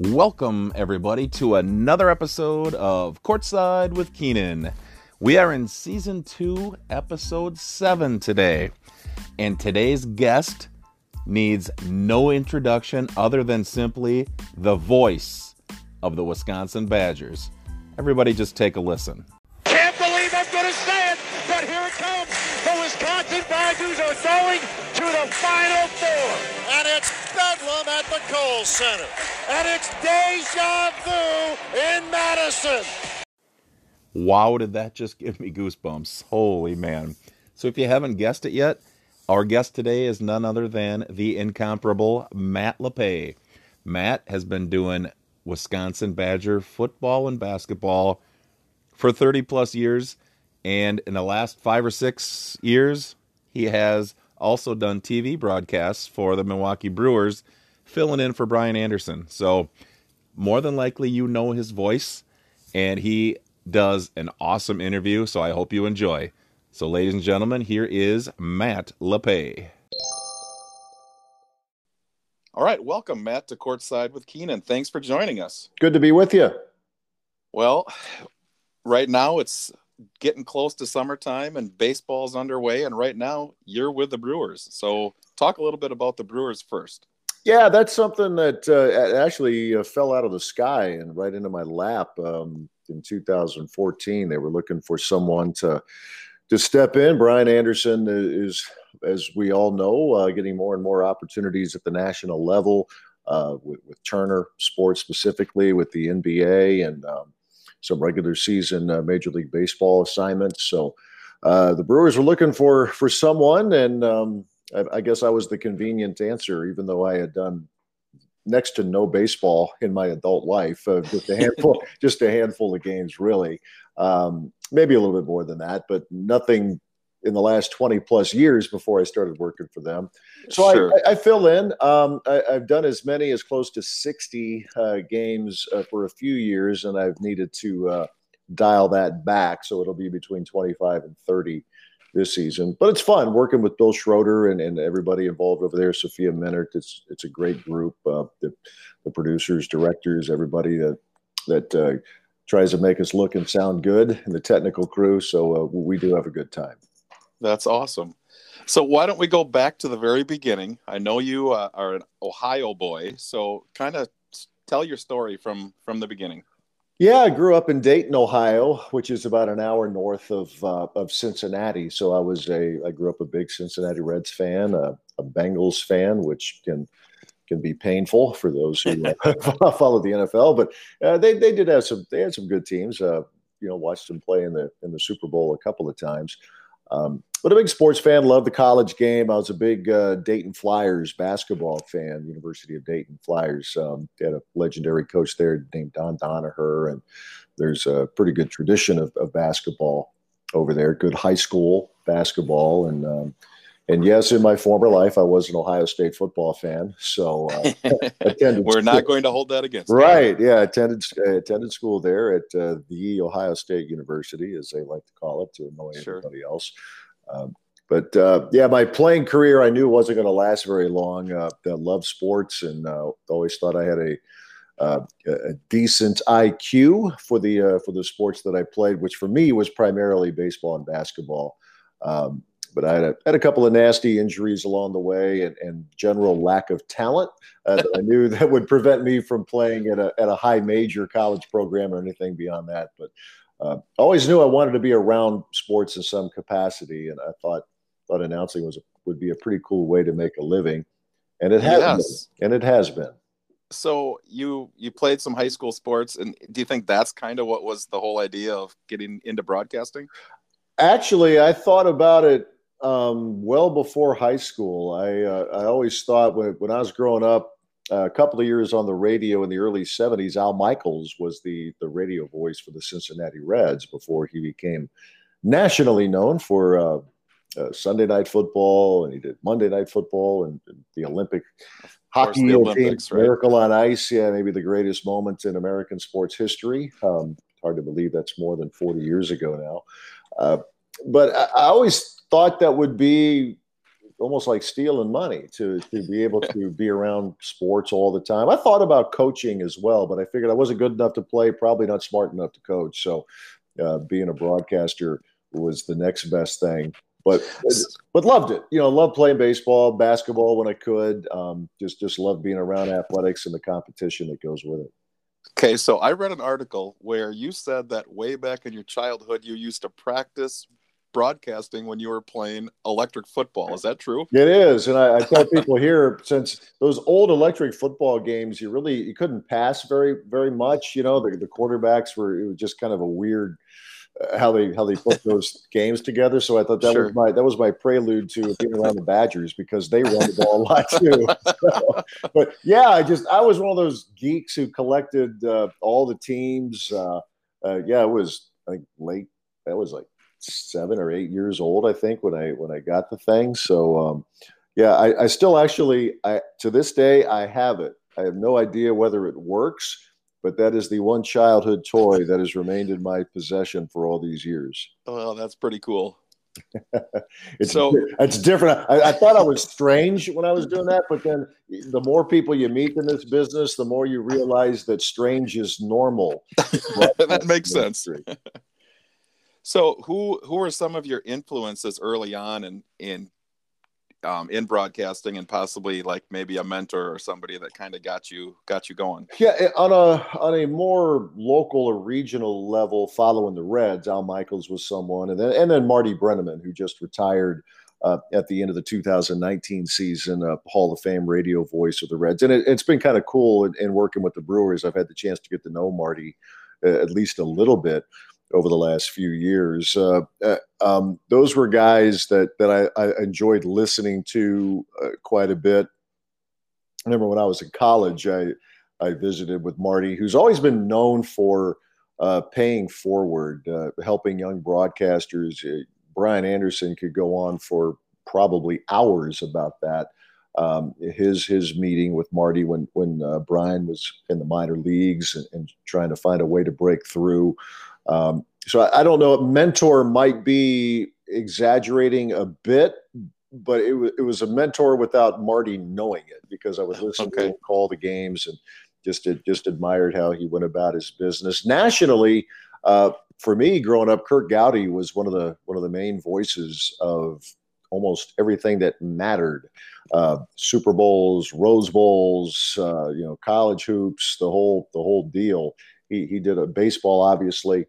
Welcome, everybody, to another episode of Courtside with Keenan. We are in Season 2, Episode 7 today, and today's guest needs no introduction other than simply the voice of the Wisconsin Badgers. Everybody just take a listen. Can't believe I'm going to say it, but here it comes. The Wisconsin Badgers are going to the Final Four. And it's bedlam at the Kohl Center. And it's deja vu in Madison. Wow, did that just give me goosebumps. Holy man. So if you haven't guessed it yet, our guest today is none other than the incomparable Matt LePay. Matt has been doing Wisconsin Badger football and basketball for 30 plus years. And in the last 5 or 6 years, he has also done TV broadcasts for the Milwaukee Brewers, filling in for Brian Anderson. So more than likely, you know his voice, and he does an awesome interview. So I hope you enjoy. So ladies and gentlemen, here is Matt LePay. All right, welcome, Matt, to Courtside with Keenan. Thanks for joining us. Good to be with you. Well, right now it's getting close to summertime and baseball's underway, and right now you're with the Brewers. So talk a little bit about the Brewers first. Yeah, that's something that actually fell out of the sky and right into my lap. In 2014, they were looking for someone to step in. Brian Anderson is, as we all know, getting more and more opportunities at the national level with Turner Sports specifically, with the NBA and some regular season Major League Baseball assignments. So the Brewers were looking for someone, and I guess I was the convenient answer, even though I had done next to no baseball in my adult life, just a handful of games, really. Maybe a little bit more than that, but nothing in the last 20 plus years before I started working for them. So sure. I fill in. I've done as many as close to 60 games for a few years, and I've needed to dial that back. So it'll be between 25 and 30 this season. But it's fun working with Bill Schroeder and everybody involved over there, Sophia Minert. It's a great group, the producers, directors, everybody that tries to make us look and sound good, and the technical crew. So we do have a good time. That's awesome. So why don't we go back to the very beginning? I know you are an Ohio boy, so kind of tell your story from the beginning. Yeah, I grew up in Dayton, Ohio, which is about an hour north of Cincinnati. So I grew up a big Cincinnati Reds fan, a Bengals fan, which can be painful for those who follow the NFL. But they had some good teams. Watched them play in the Super Bowl a couple of times. But a big sports fan, loved the college game. I was a big Dayton Flyers basketball fan, University of Dayton Flyers. They had a legendary coach there named Don Donaher, and there's a pretty good tradition of basketball over there, good high school basketball. And yes, in my former life, I was an Ohio State football fan. So we're not going to hold that against you. Right, yeah, attended school there at the Ohio State University, as they like to call it, to annoy everybody else. But my playing career, I knew wasn't going to last very long. I loved sports and always thought I had a decent IQ for the sports that I played, which for me was primarily baseball and basketball. But I had a couple of nasty injuries along the way and general lack of talent that I knew that would prevent me from playing at a high major college program or anything beyond that. But I always knew I wanted to be around sports in some capacity, and I thought announcing would be a pretty cool way to make a living, and it has been. So you played some high school sports, and do you think that's kind of what was the whole idea of getting into broadcasting? Actually, I thought about it well before high school. I always thought when I was growing up, a couple of years on the radio in the early 70s, Al Michaels was the radio voice for the Cincinnati Reds before he became nationally known for Sunday Night Football, and he did Monday Night Football and the Olympic hockey team, Miracle on Ice. Yeah, maybe the greatest moment in American sports history. Hard to believe that's more than 40 years ago now. But I always thought that would be almost like stealing money to be able to be around sports all the time. I thought about coaching as well, but I figured I wasn't good enough to play, probably not smart enough to coach. So being a broadcaster was the next best thing, but loved it. You know, loved playing baseball, basketball when I could. Just loved being around athletics and the competition that goes with it. Okay, so I read an article where you said that way back in your childhood, you used to practice broadcasting when you were playing electric football. Is that true? It is, and I tell people here, since those old electric football games, you couldn't pass very much. You know, the quarterbacks it was just kind of a weird how they put those games together. So I thought that was my prelude to being around the Badgers, because they run the ball a lot too. So, but yeah, I was one of those geeks who collected all the teams. It was late. That was 7 or 8 years old, I think, when I got the thing. So, I still to this day, I have it. I have no idea whether it works, but that is the one childhood toy that has remained in my possession for all these years. Oh, that's pretty cool. It's different. I thought I was strange when I was doing that, but then the more people you meet in this business, the more you realize that strange is normal. That makes sense. So who are some of your influences early on in broadcasting, and possibly maybe a mentor or somebody that kind of got you going? Yeah, on a more local or regional level, following the Reds, Al Michaels was someone, and then Marty Brenneman, who just retired at the end of the 2019 season, Hall of Fame radio voice of the Reds, and it's been kind of cool in working with the Brewers. I've had the chance to get to know Marty at least a little bit over the last few years. Those were guys that I enjoyed listening to quite a bit. I remember when I was in college, I visited with Marty, who's always been known for paying forward, helping young broadcasters. Brian Anderson could go on for probably hours about that. His meeting with Marty when Brian was in the minor leagues and trying to find a way to break through. So I don't know. Mentor might be exaggerating a bit, but it was a mentor without Marty knowing it, because I would listen to him call the games and just admired how he went about his business. Nationally, for me growing up, Kirk Gowdy was one of the main voices of almost everything that mattered. Super Bowls, Rose Bowls, college hoops, the whole deal. He did a baseball, obviously.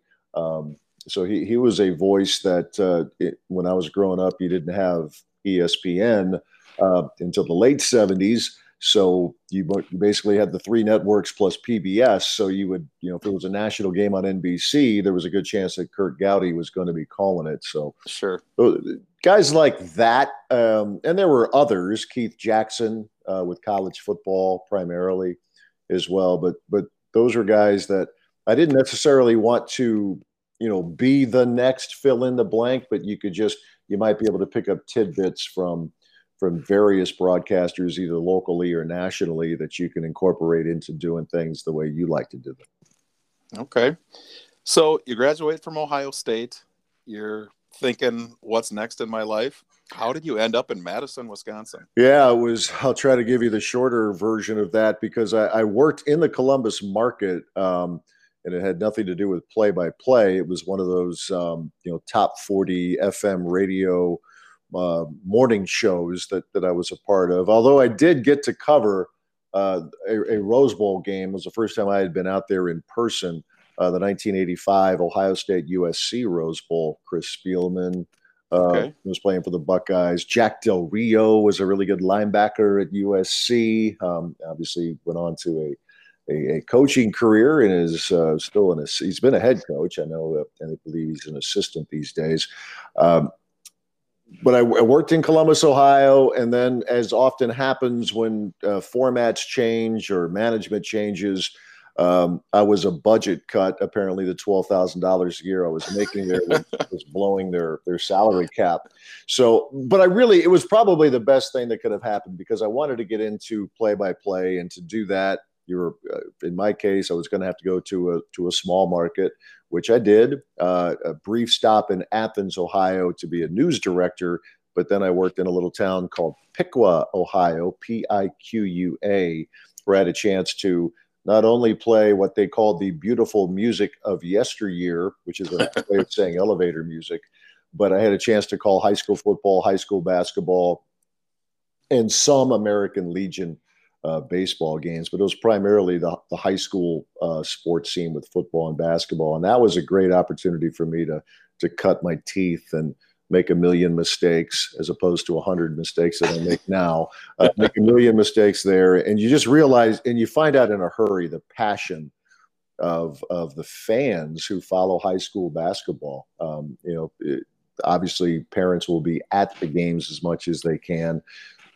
So he was a voice that when I was growing up, you didn't have ESPN until the late 70s. So you basically had the three networks plus PBS. So you would, if it was a national game on NBC, there was a good chance that Kirk Gowdy was going to be calling it. So sure, guys like that, and there were others. Keith Jackson with college football primarily as well, but. Those are guys that I didn't necessarily want to, be the next fill in the blank, but you might be able to pick up tidbits from various broadcasters, either locally or nationally, that you can incorporate into doing things the way you like to do them. Okay. So you graduate from Ohio State. You're thinking, what's next in my life? How did you end up in Madison, Wisconsin? Yeah, I'll try to give you the shorter version of that, because I worked in the Columbus market, and it had nothing to do with play-by-play. It was one of those, top 40 FM radio morning shows that I was a part of. Although I did get to cover a Rose Bowl game. It was the first time I had been out there in person, the 1985 Ohio State USC Rose Bowl. Chris Spielman was playing for the Buckeyes. Jack Del Rio was a really good linebacker at USC. Obviously went on to a coaching career and is still he's been a head coach. I know, and I believe he's an assistant these days. But I worked in Columbus, Ohio, and then, as often happens when formats change or management changes, I was a budget cut. Apparently the $12,000 a year I was making there was blowing their salary cap. So, but it was probably the best thing that could have happened, because I wanted to get into play-by-play, and to do that, in my case, I was going to have to go to a small market, which I did. A brief stop in Athens, Ohio, to be a news director But then I worked in a little town called Piqua, Ohio, P-I-Q-U-A, where I had a chance to not only play what they call the beautiful music of yesteryear, which is a way of saying elevator music, but I had a chance to call high school football, high school basketball, and some American Legion baseball games, but it was primarily the high school sports scene with football and basketball. And that was a great opportunity for me to cut my teeth and make a million mistakes as opposed to 100 mistakes that I make now, make a million mistakes there. And you just realize, and you find out in a hurry, the passion of the fans who follow high school basketball. Obviously parents will be at the games as much as they can,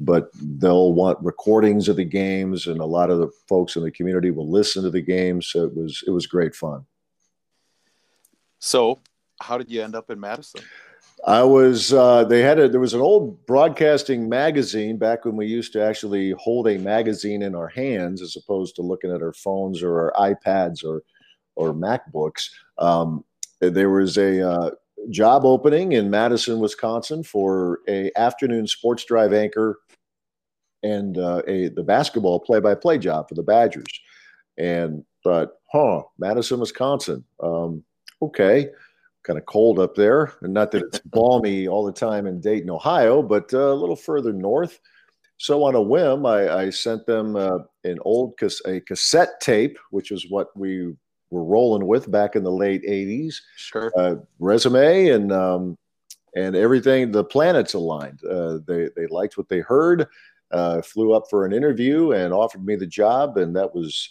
but they'll want recordings of the games, and a lot of the folks in the community will listen to the games. So it was great fun. So how did you end up in Madison? I was, there was an old broadcasting magazine back when we used to actually hold a magazine in our hands as opposed to looking at our phones or our iPads or MacBooks. There was a job opening in Madison, Wisconsin for an afternoon sports drive anchor and the basketball play-by-play job for the Badgers. And thought, Madison, Wisconsin. Okay. Kind of cold up there, and not that it's balmy all the time in Dayton, Ohio, but a little further north. So on a whim, I sent them a cassette tape, which is what we were rolling with back in the late 80s. Sure. Resume and everything. The planets aligned. They liked what they heard. Flew up for an interview and offered me the job, and that was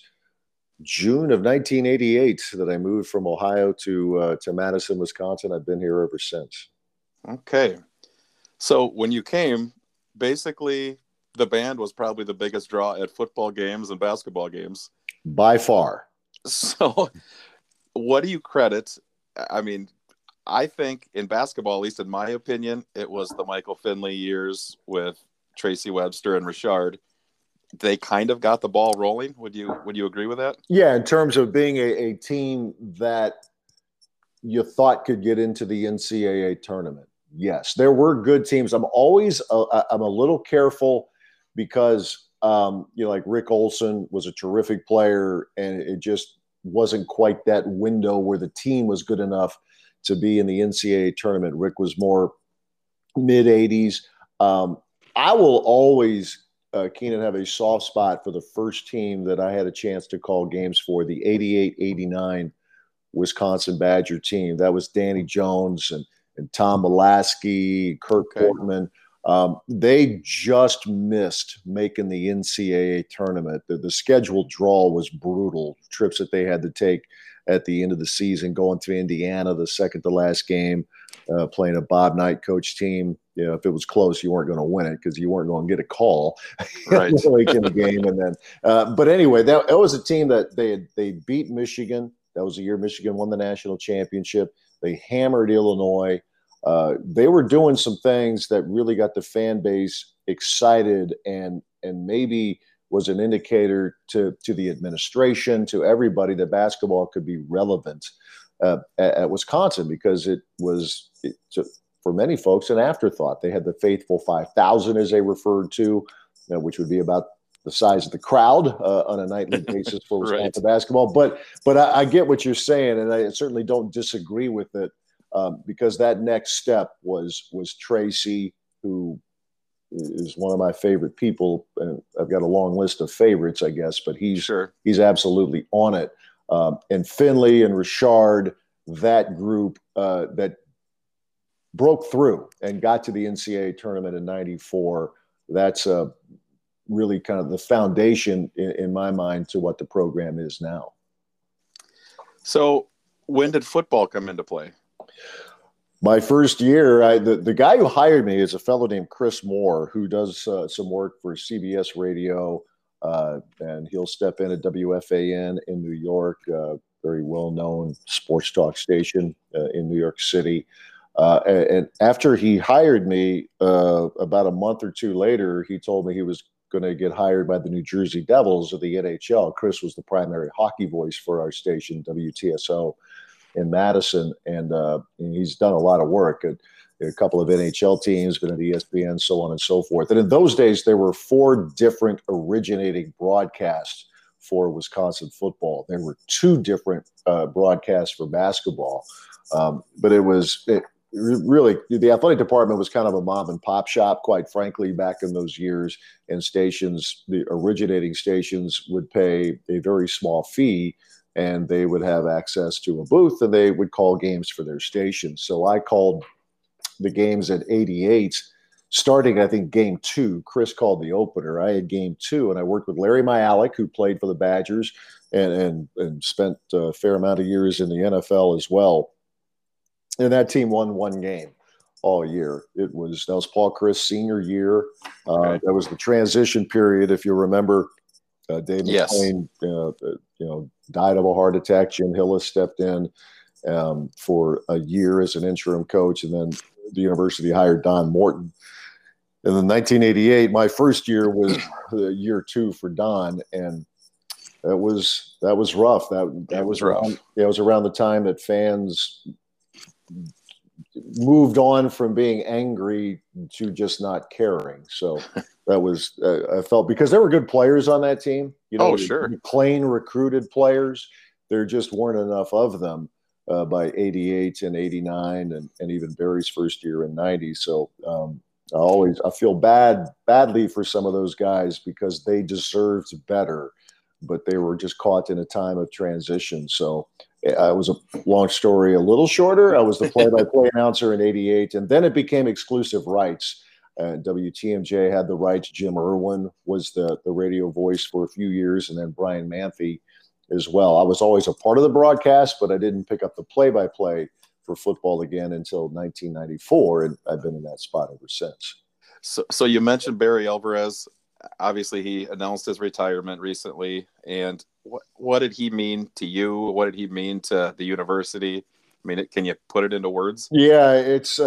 June of 1988 that I moved from Ohio to Madison, Wisconsin. I've been here ever since. Okay. So when you came, basically the band was probably the biggest draw at football games and basketball games. By far. So what do you credit? I mean, I think in basketball, at least in my opinion, it was the Michael Finley years with Tracy Webster and Richard. They kind of got the ball rolling. Would you agree with that? Yeah, in terms of being a team that you thought could get into the NCAA tournament. Yes, there were good teams. I'm a little careful because like Rick Olson was a terrific player, and it just wasn't quite that window where the team was good enough to be in the NCAA tournament. Rick was more mid 80s. I will always, Keenan, have a soft spot for the first team that I had a chance to call games for, the 88-89 Wisconsin Badger team. That was Danny Jones and Tom Malasky, Kirk Portman. They just missed making the NCAA tournament. The schedule draw was brutal. Trips that they had to take at the end of the season, going to Indiana the second to last game, playing a Bob Knight coach team. You know, if it was close, you weren't going to win it because you weren't going to get a call, right? Like in the game. And then, but anyway, that was a team that they beat Michigan. That was the year Michigan won the national championship. They hammered Illinois. They were doing some things that really got the fan base excited and maybe was an indicator to the administration, to everybody, that basketball could be relevant at Wisconsin, because it was for many folks, an afterthought. They had the faithful 5,000, as they referred to, which would be about the size of the crowd on a nightly basis for Wisconsin basketball. But I get what you're saying, and I certainly don't disagree with it, because that next step was Tracy, who is one of my favorite people. And I've got a long list of favorites, I guess, but he's absolutely on it. And Finley and Richard, that group that broke through and got to the NCAA tournament in '94. That's really kind of the foundation in my mind to what the program is now. So when did football come into play? My first year, the guy who hired me is a fellow named Chris Moore, who does some work for CBS Radio, and he'll step in at WFAN in New York, very well-known sports talk station in New York City. And after he hired me, about a month or two later, he told me he was going to get hired by the New Jersey Devils of the NHL. Chris was the primary hockey voice for our station, WTSO, in Madison, and he's done a lot of work. a couple of NHL teams, been at ESPN, so on and so forth. And in those days, there were four different originating broadcasts for Wisconsin football. There were two different broadcasts for basketball. But it was really the athletic department was kind of a mom and pop shop, quite frankly, back in those years. And stations, the originating stations, would pay a very small fee, and they would have access to a booth, and they would call games for their station. So I called the games at 88, starting, I think, game two. Chris called the opener. I had game two, and I worked with Larry Myalik, who played for the Badgers and spent a fair amount of years in the NFL as well. And that team won one game all year. That was Paul Chris' senior year. Okay. That was the transition period, if you remember. Dave McClain, died of a heart attack. Jim Hillis stepped in for a year as an interim coach, and then the university hired Don Morton. And then 1988, my first year was year two for Don, and that was rough. That was rough. It was around the time that fans moved on from being angry to just not caring. So that was, I felt, because there were good players on that team. Sure. Plain recruited players. There just weren't enough of them by 88 and 89 and even Barry's first year in 90. So I feel badly for some of those guys because they deserved better, but they were just caught in a time of transition. So it was a long story, a little shorter. I was the play-by-play announcer in 88, and then it became exclusive rights. WTMJ had the rights. Jim Irwin was the radio voice for a few years, and then Brian Manthe as well. I was always a part of the broadcast, but I didn't pick up the play-by-play for football again until 1994, and I've been in that spot ever since. So you mentioned Barry Alvarez. Obviously, he announced his retirement recently, and what did he mean to you? What did he mean to the university? I mean, can you put it into words? Yeah, it's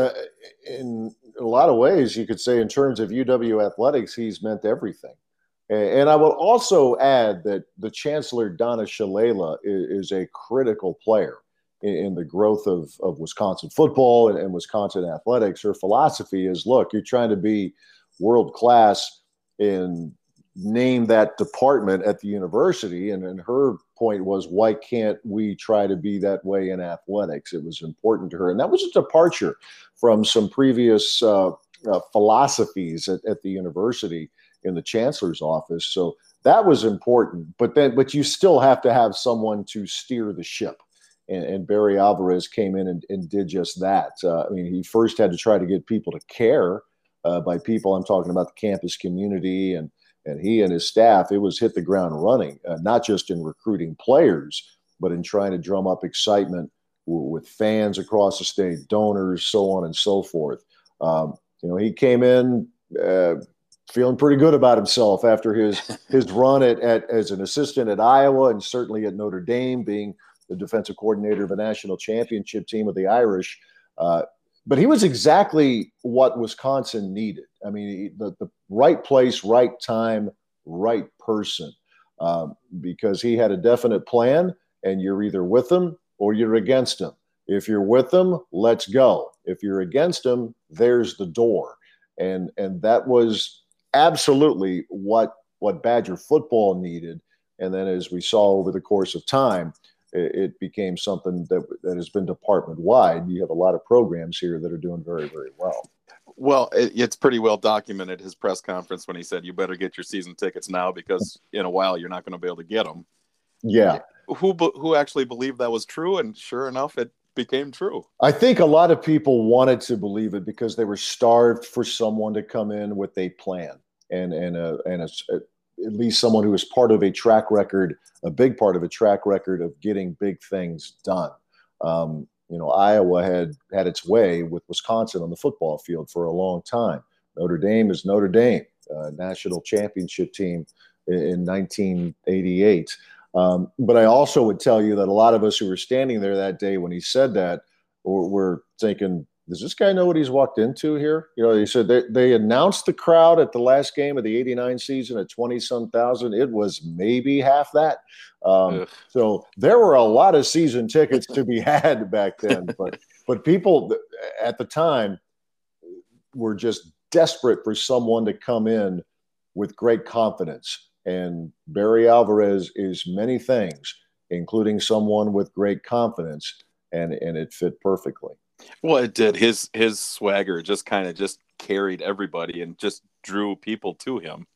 in a lot of ways, you could say in terms of UW athletics, he's meant everything. And I will also add that the chancellor, Donna Shalala, is a critical player in the growth of Wisconsin football and Wisconsin athletics. Her philosophy is, look, you're trying to be world-class in name that department at the university. And her point was, why can't we try to be that way in athletics? It was important to her. And that was a departure from some previous philosophies at the university in the chancellor's office. So that was important. But you still have to have someone to steer the ship. And Barry Alvarez came in and did just that. He first had to try to get people to care. By people, I'm talking about the campus community and he and his staff, it was hit the ground running, not just in recruiting players, but in trying to drum up excitement with fans across the state, donors, so on and so forth. He came in feeling pretty good about himself after his run at as an assistant at Iowa and certainly at Notre Dame, being the defensive coordinator of a national championship team of the Irish. But he was exactly what Wisconsin needed. I mean, the right place, right time, right person, because he had a definite plan, and you're either with him or you're against him. If you're with him, let's go. If you're against him, there's the door. And that was absolutely what Badger football needed. And then as we saw over the course of time, it became something that has been department-wide. You have a lot of programs here that are doing very, very well. Well, it's pretty well documented, his press conference when he said, you better get your season tickets now because in a while you're not going to be able to get them. Yeah. Who actually believed that was true? And sure enough, it became true. I think a lot of people wanted to believe it because they were starved for someone to come in with a plan and at least someone who is part of a track record, a big part of a track record of getting big things done. Iowa had its way with Wisconsin on the football field for a long time. Notre Dame is Notre Dame, national championship team in 1988. But I also would tell you that a lot of us who were standing there that day when he said that were thinking, does this guy know what he's walked into here? He said they announced the crowd at the last game of the 89 season at 20-some thousand. It was maybe half that. So there were a lot of season tickets to be had back then, but people at the time were just desperate for someone to come in with great confidence. And Barry Alvarez is many things, including someone with great confidence, and it fit perfectly. Well, it did. His swagger just kind of just carried everybody and just drew people to him.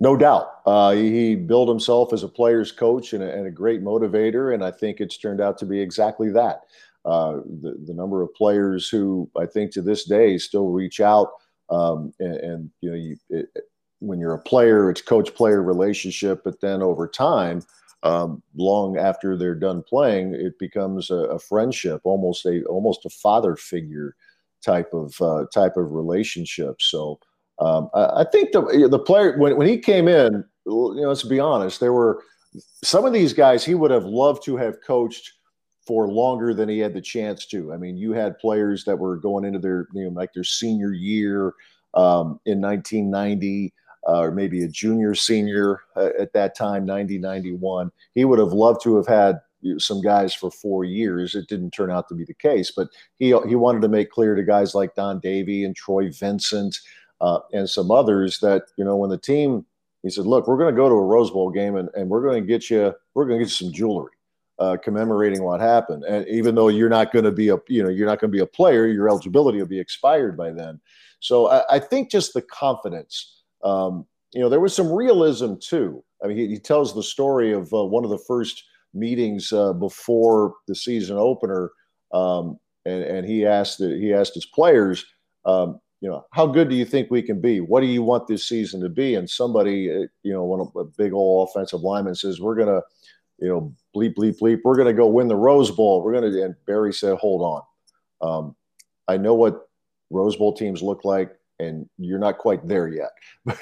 No doubt. He billed himself as a player's coach and a great motivator, and I think it's turned out to be exactly that. The number of players who I think to this day still reach out, and you know, when you're a player, it's coach-player relationship, but then over time, long after they're done playing, it becomes a friendship, almost a father figure type of relationship. So I think the player, when he came in, you know, let's be honest, there were some of these guys he would have loved to have coached for longer than he had the chance to. I mean, you had players that were going into their, you know, like their senior year in 1990, or maybe a junior senior at that time, 90, 91. He would have loved to have had some guys for 4 years. It didn't turn out to be the case, but he wanted to make clear to guys like Don Davey and Troy Vincent and some others that, you know, when the team, he said, look, we're going to go to a Rose Bowl game and we're going to get you some jewelry. Commemorating what happened. And even though you're not going to be a player, your eligibility will be expired by then. So I think just the confidence, there was some realism too. I mean, he tells the story of one of the first meetings before the season opener. And he asked his players, how good do you think we can be? What do you want this season to be? And somebody, a big old offensive lineman says, we're going to, bleep, bleep, bleep, we're going to go win the Rose Bowl. And Barry said, hold on. I know what Rose Bowl teams look like, and you're not quite there yet.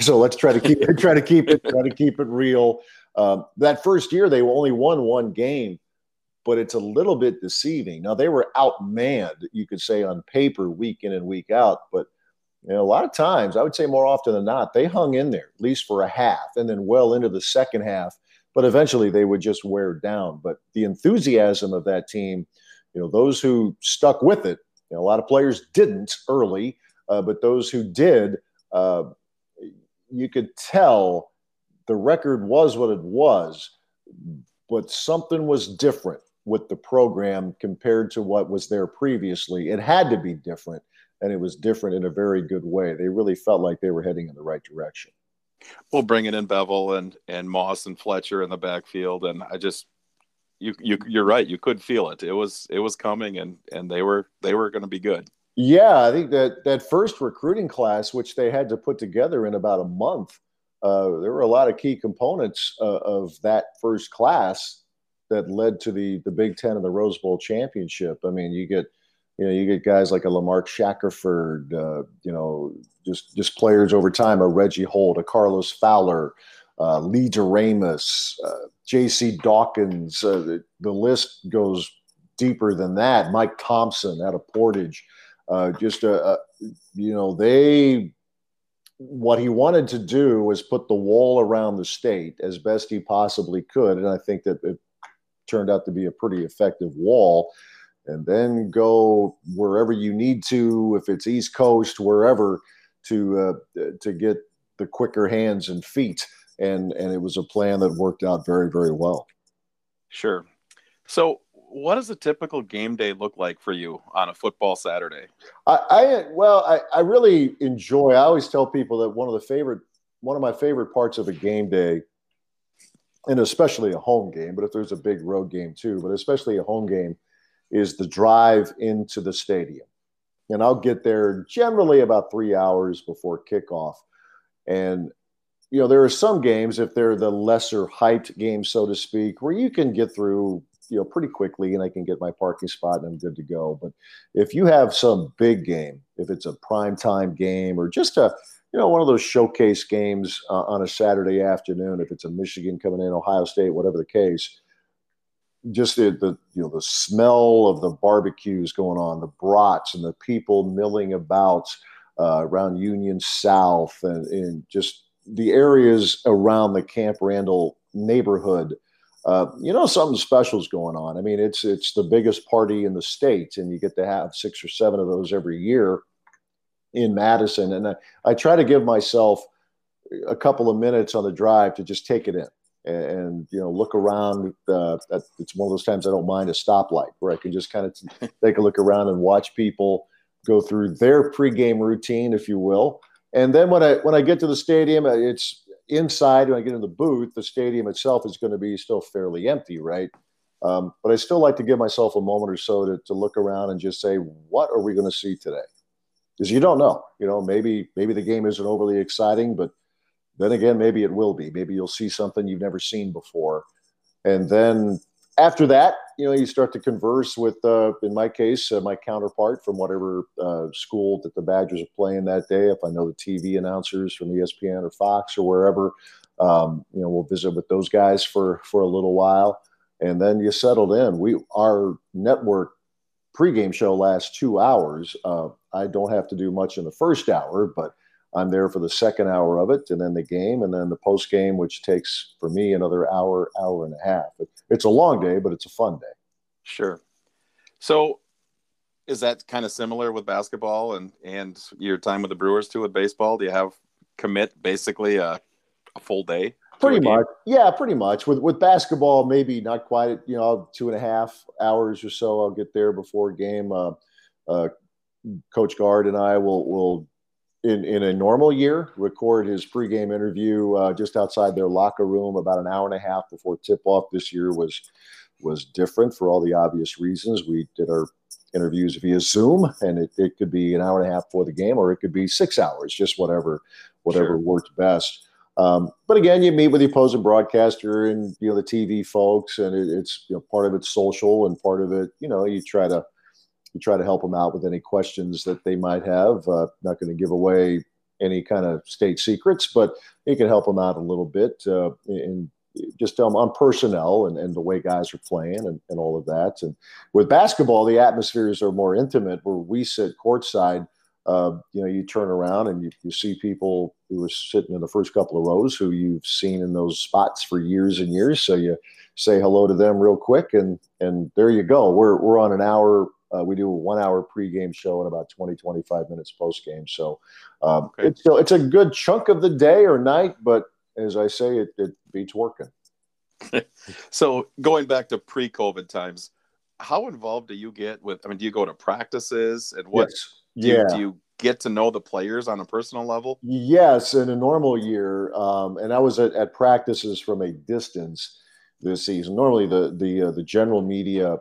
So let's try to keep it real. That first year, they only won one game, but it's a little bit deceiving. Now, they were outmanned, you could say, on paper week in and week out, but a lot of times, I would say more often than not, they hung in there, at least for a half, and then well into the second half. But eventually they would just wear down. But the enthusiasm of that team, those who stuck with it, a lot of players didn't early, but those who did, you could tell the record was what it was, but something was different with the program compared to what was there previously. It had to be different, and it was different in a very good way. They really felt like they were heading in the right direction. Well, bringing in Bevel and Moss and Fletcher in the backfield, and I just you're right. You could feel it. It was coming, and they were going to be good. Yeah, I think that first recruiting class, which they had to put together in about a month, there were a lot of key components of that first class that led to the Big Ten and the Rose Bowl championship. I mean, you get guys like a Lamarck Shackelford, just players over time, a Reggie Holt, a Carlos Fowler, Lee DeRamus, J.C. Dawkins. The list goes deeper than that. Mike Thompson out of Portage. What he wanted to do was put the wall around the state as best he possibly could, and I think that it turned out to be a pretty effective wall. And then go wherever you need to, if it's East Coast, wherever, to get the quicker hands and feet. And it was a plan that worked out very, very well. Sure. So what does a typical game day look like for you on a football Saturday? I really enjoy – I always tell people that one of my favorite parts of a game day, and especially a home game, but if there's a big road game too, but especially a home game, is the drive into the stadium. And I'll get there generally about 3 hours before kickoff. And, there are some games, if they're the lesser hyped games, so to speak, where you can get through, pretty quickly, and I can get my parking spot and I'm good to go. But if you have some big game, if it's a primetime game or just a, one of those showcase games on a Saturday afternoon, if it's a Michigan coming in, Ohio State, whatever the case, just the smell of the barbecues going on, the brats and the people milling about around Union South and just the areas around the Camp Randall neighborhood, something special's going on. I mean, it's the biggest party in the state, and you get to have 6 or 7 of those every year. in Madison. And I try to give myself a couple of minutes on the drive to just take it in and you know, look around. It's one of those times I don't mind a stoplight where I can just kind of take a look around and watch people go through their pregame routine, if you will. And then when I get to the stadium, it's inside. When I get in the booth, the stadium itself is going to be still fairly empty, right? But I still like to give myself a moment or so to look around and just say, what are we going to see today? Because you don't know. You know, maybe the game isn't overly exciting, but then again, maybe it will be. Maybe you'll see something you've never seen before. And then after that, you know, you start to converse with, in my case, my counterpart from whatever school that the Badgers are playing that day. If I know the TV announcers from ESPN or Fox or wherever, you know, we'll visit with those guys for a little while. And then you settled in. Our network pregame show lasts 2 hours. I don't have to do much in the first hour, but I'm there for the second hour of it, and then the game, and then the post game, which takes for me another hour, hour and a half. It's a long day, but it's a fun day. Sure. So, is that kind of similar with basketball and your time with the Brewers too with baseball? Do you have commit basically a full day? Pretty much, yeah, pretty much. With basketball, maybe not quite. You know, 2.5 hours or so. I'll get there before game. Coach Guard and I will. In a normal year, record his pregame interview just outside their locker room about an hour and a half before tip-off. This year was different for all the obvious reasons. We did our interviews via Zoom, and it could be an hour and a half before the game, or it could be 6 hours, just whatever Sure. worked best. But again, you meet with the opposing broadcaster and, you know, the TV folks, and it's you know, part of it's social and part of it, you know, you try to help them out with any questions that they might have. Not going to give away any kind of state secrets, but you can help them out a little bit and just tell them on personnel and the way guys are playing and all of that. And with basketball, the atmospheres are more intimate where we sit courtside. You know, you turn around and you see people who are sitting in the first couple of rows who you've seen in those spots for years and years. So you say hello to them real quick and there you go. We're on an hour. We do a 1 hour pregame show and about 20, 25 minutes postgame. So okay. It's a good chunk of the day or night, but as I say, it beats working. So going back to pre-COVID times, how involved do you get with, I mean, do you go to practices and what do you get to know the players on a personal level? Yes. In a normal year. And I was at practices from a distance this season. Normally the general media,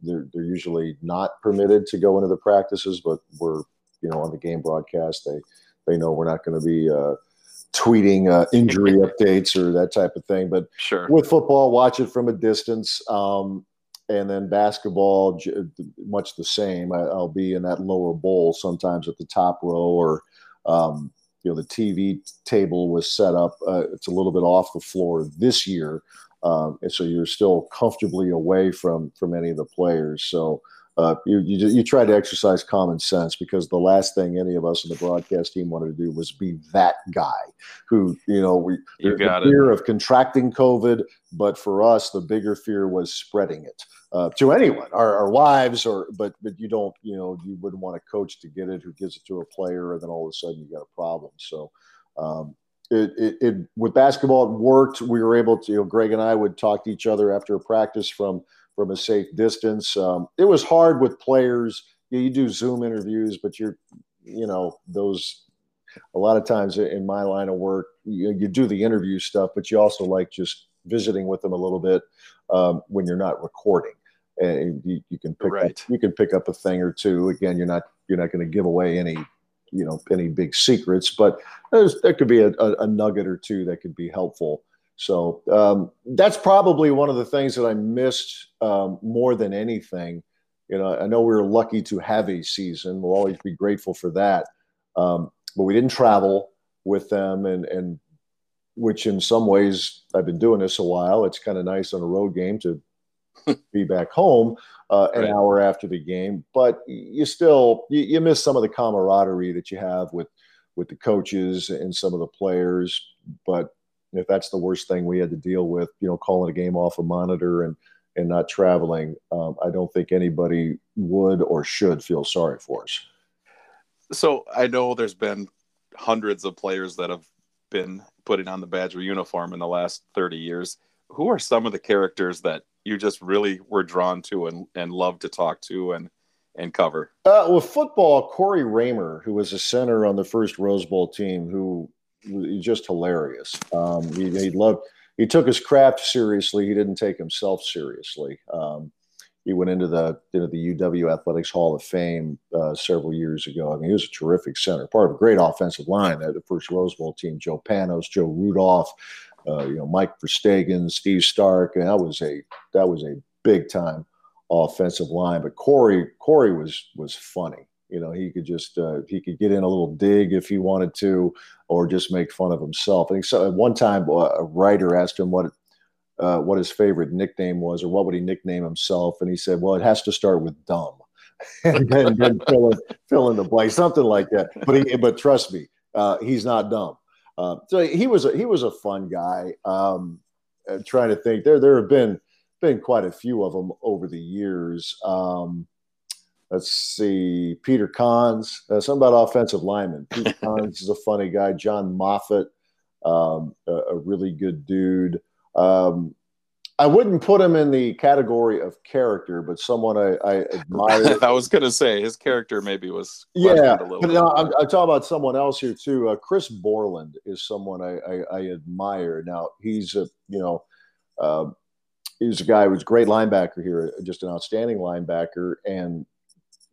they're usually not permitted to go into the practices, but we're, you know, on the game broadcast, they know we're not going to be tweeting injury updates or that type of thing. But sure. With football, watch it from a distance. And then basketball, much the same. I'll be in that lower bowl sometimes at the top row or, you know, the TV table was set up. It's a little bit off the floor this year. And so you're still comfortably away from any of the players. So you try to exercise common sense because the last thing any of us in the broadcast team wanted to do was be that guy who, you know, the fear of contracting COVID, but for us, the bigger fear was spreading it to anyone, our wives, but you don't, you know, you wouldn't want a coach to get it who gives it to a player, and then all of a sudden you got a problem. So, with basketball, it worked. We were able to, you know, Greg and I would talk to each other after a practice from a safe distance. It was hard with players. You do Zoom interviews, but a lot of times in my line of work, you do the interview stuff, but you also like just visiting with them a little bit when you're not recording. And you can pick right. You can pick up a thing or two. Again, you're not going to give away any big secrets, but there could be a nugget or two that could be helpful. So that's probably one of the things that I missed more than anything. You know, I know we were lucky to have a season. We'll always be grateful for that. But we didn't travel with them, and which in some ways I've been doing this a while. It's kind of nice on a road game to be back home an hour after the game, but you still you miss some of the camaraderie that you have with the coaches and some of the players. But if that's the worst thing we had to deal with, you know, calling a game off a monitor and not traveling, I don't think anybody would or should feel sorry for us. So I know there's been hundreds of players that have been putting on the Badger uniform in the last 30 years. Who are some of the characters that you just really were drawn to and love to talk to and cover? With football, Corey Raymer, who was a center on the first Rose Bowl team, who was just hilarious. He took his craft seriously. He didn't take himself seriously. He went into the UW Athletics Hall of Fame several years ago. I mean, he was a terrific center, part of a great offensive line. The first Rose Bowl team, Joe Panos, Joe Rudolph, Mike Versteegen, Steve Stark. And that was a big time offensive line. But Corey was funny. He could just he could get in a little dig if he wanted to, or just make fun of himself. I think so. At one time, a writer asked him what his favorite nickname was, or what would he nickname himself? And he said, well, it has to start with dumb and then fill in the blank, something like that. But trust me, he's not dumb. So he was a fun guy. I'm trying to think, there have been quite a few of them over the years. Let's see, Peter Kahn's, something about offensive linemen. Peter Kahn's is a funny guy. John Moffitt, a really good dude. I wouldn't put him in the category of character, but someone I admire. I was going to say his character maybe was. Yeah, but no, I'm talking about someone else here too. Chris Borland is someone I admire. Now he's a guy who was a great linebacker here, just an outstanding linebacker, and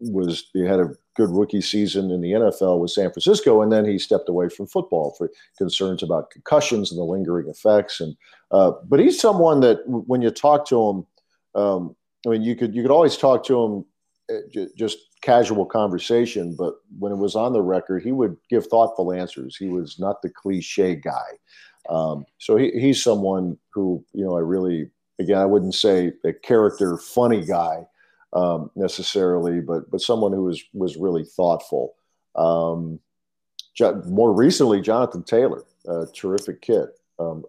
he had a good rookie season in the NFL with San Francisco, and then he stepped away from football for concerns about concussions and the lingering effects. And but he's someone that when you talk to him, I mean, you could always talk to him just casual conversation, but when it was on the record, he would give thoughtful answers. He was not the cliche guy. So he's someone who I really, again, I wouldn't say a character funny guy. Necessarily, but someone who was really thoughtful. More recently, Jonathan Taylor, a terrific kid.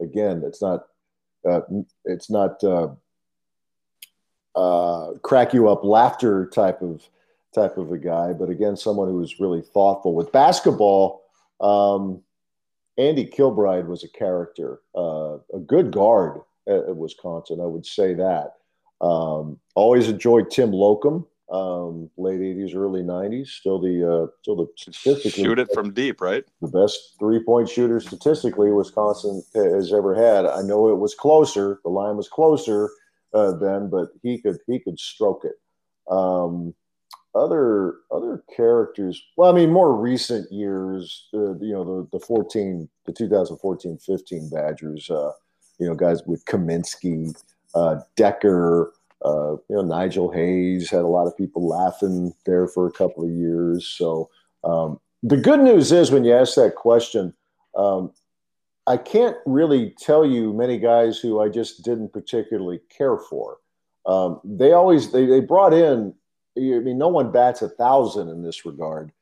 Again, it's not crack you up laughter type of a guy, but again, someone who was really thoughtful with basketball. Andy Kilbride was a character, a good guard at Wisconsin. I would say that. Always enjoyed Tim Locum, late 80s, early 90s. Still the statistically shoot it from deep, right? The best 3-point shooter statistically Wisconsin has ever had. I know it was closer. The line was closer then, but he could stroke it. Other characters. Well, I mean, more recent years. The 2014-15 Badgers. Guys with Kaminsky. Decker, Nigel Hayes had a lot of people laughing there for a couple of years. So the good news is when you ask that question, I can't really tell you many guys who I just didn't particularly care for. They brought in, no one bats 1,000 in this regard,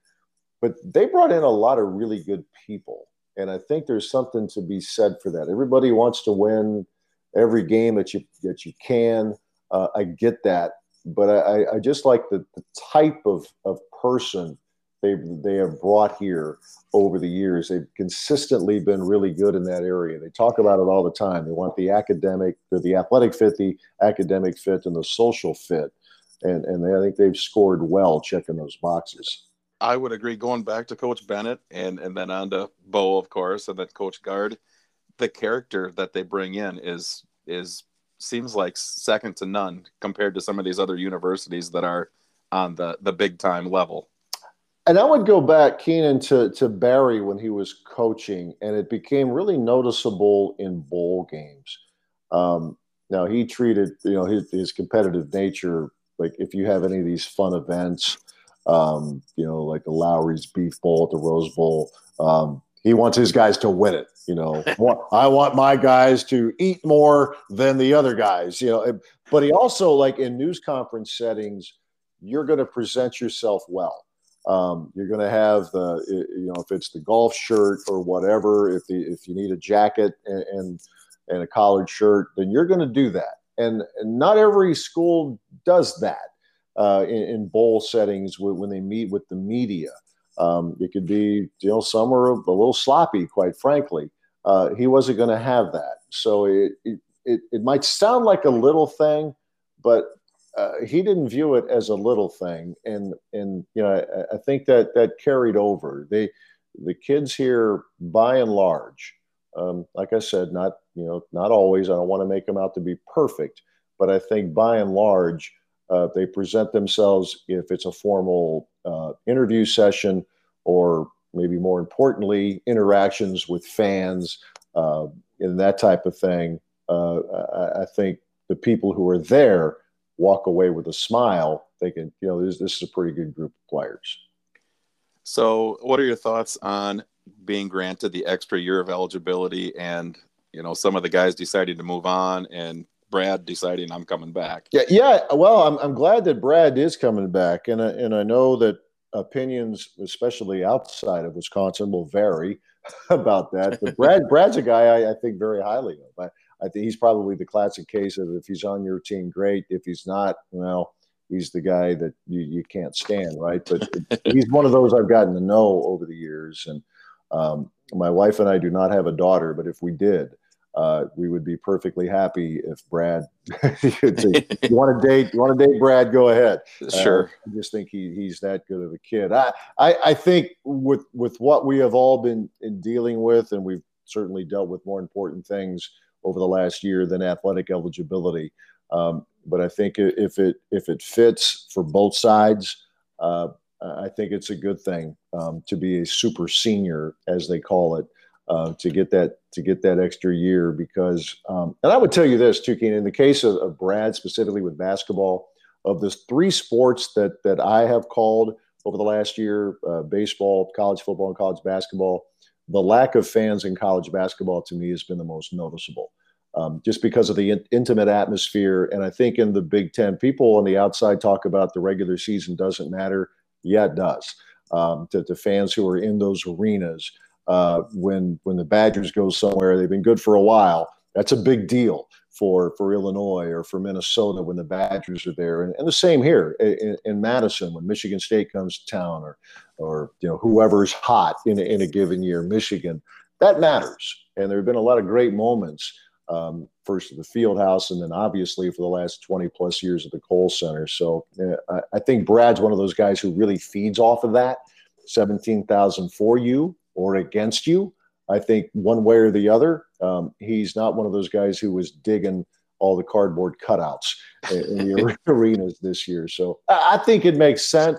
but they brought in a lot of really good people. And I think there's something to be said for that. Everybody wants to win every game that you can. I get that, but I just like the type of person they have brought here over the years. They've consistently been really good in that area. They talk about it all the time. They want the athletic fit, the academic fit, and the social fit, and I think they've scored well checking those boxes. I would agree. Going back to Coach Bennett and then on to Bo, of course, and then Coach Guard. The character that they bring in is seems like second to none compared to some of these other universities that are on the big time level. And I would go back, Keenan, to Barry when he was coaching, and it became really noticeable in bowl games. Now he treated his competitive nature, like if you have any of these fun events, like the Lowry's Beef Bowl at the Rose Bowl. He wants his guys to win it. I want my guys to eat more than the other guys, But he also, like in news conference settings, you're going to present yourself well. You're going to have if it's the golf shirt or whatever, if you need a jacket and a collared shirt, then you're going to do that. And not every school does that in bowl settings when they meet with the media. You could be, some were a little sloppy, quite frankly. He wasn't going to have that. So it might sound like a little thing, but he didn't view it as a little thing. And I think that carried over. The kids here, by and large, like I said, not always. I don't want to make them out to be perfect, but I think by and large, they present themselves, if it's a formal interview session, or maybe more importantly, interactions with fans and that type of thing. I think the people who are there walk away with a smile thinking, this is a pretty good group of players. So what are your thoughts on being granted the extra year of eligibility and, some of the guys deciding to move on and Brad deciding I'm coming back? Yeah. Well, I'm glad that Brad is coming back. And I know that opinions, especially outside of Wisconsin, will vary about that. But Brad's a guy I think very highly of. I think he's probably the classic case of, if he's on your team, great. If he's not, well, he's the guy that you can't stand, right? But he's one of those I've gotten to know over the years. And my wife and I do not have a daughter, but if we did, we would be perfectly happy if Brad, you want to date Brad, go ahead. Sure. I just think he's that good of a kid. I think with what we have all been dealing with, and we've certainly dealt with more important things over the last year than athletic eligibility. But I think if it fits for both sides, I think it's a good thing to be a super senior, as they call it, to get that extra year. Because and I would tell you this too, Keenan, in the case of Brad specifically with basketball, of the three sports that I have called over the last year, baseball, college football, and college basketball, the lack of fans in college basketball to me has been the most noticeable, just because of the intimate atmosphere. And I think in the Big Ten, people on the outside talk about the regular season doesn't matter. Yeah, it does. To fans who are in those arenas, when the Badgers go somewhere, they've been good for a while. That's a big deal for Illinois or for Minnesota when the Badgers are there. And the same here in Madison when Michigan State comes to town or whoever's hot in a given year, Michigan. That matters. And there have been a lot of great moments, first at the Fieldhouse and then obviously for the last 20-plus years at the Kohl Center. So I think Brad's one of those guys who really feeds off of that. 17,000 for you or against you, I think one way or the other. He's not one of those guys who was digging all the cardboard cutouts in the arenas this year. So I think it makes sense,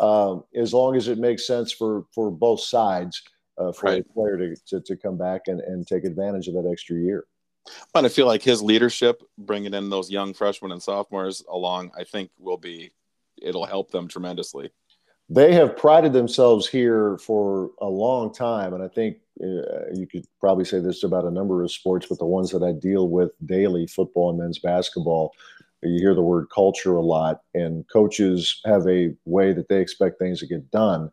as long as it makes sense for both sides, for right. The player to come back and take advantage of that extra year. But I feel like his leadership, bringing in those young freshmen and sophomores along, I think it'll help them tremendously. They have prided themselves here for a long time, and I think you could probably say this about a number of sports, but the ones that I deal with daily, football and men's basketball, you hear the word culture a lot, and coaches have a way that they expect things to get done,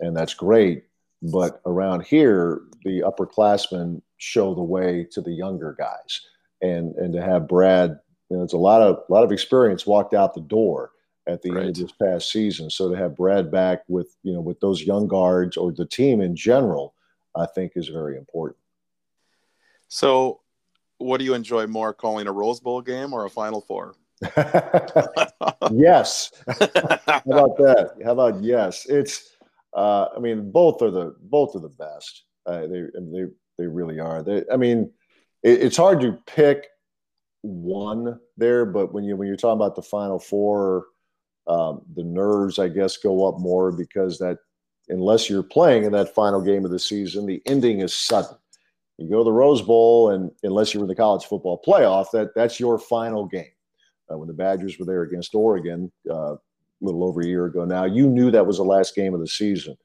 and that's great. But around here, the upperclassmen show the way to the younger guys, and to have Brad, it's a lot of experience walked out the door at the end of this past season. So to have Brad back with, with those young guards or the team in general, I think is very important. So what do you enjoy more, calling a Rose Bowl game or a Final Four? Yes. How about that? How about yes? It's, both are the best. They really are. It's hard to pick one there, but when you're talking about the Final Four, the nerves, I guess, go up more because that, unless you're playing in that final game of the season, the ending is sudden. You go to the Rose Bowl, and unless you're in the college football playoff, that's your final game. When the Badgers were there against Oregon a little over a year ago now, you knew that was the last game of the season.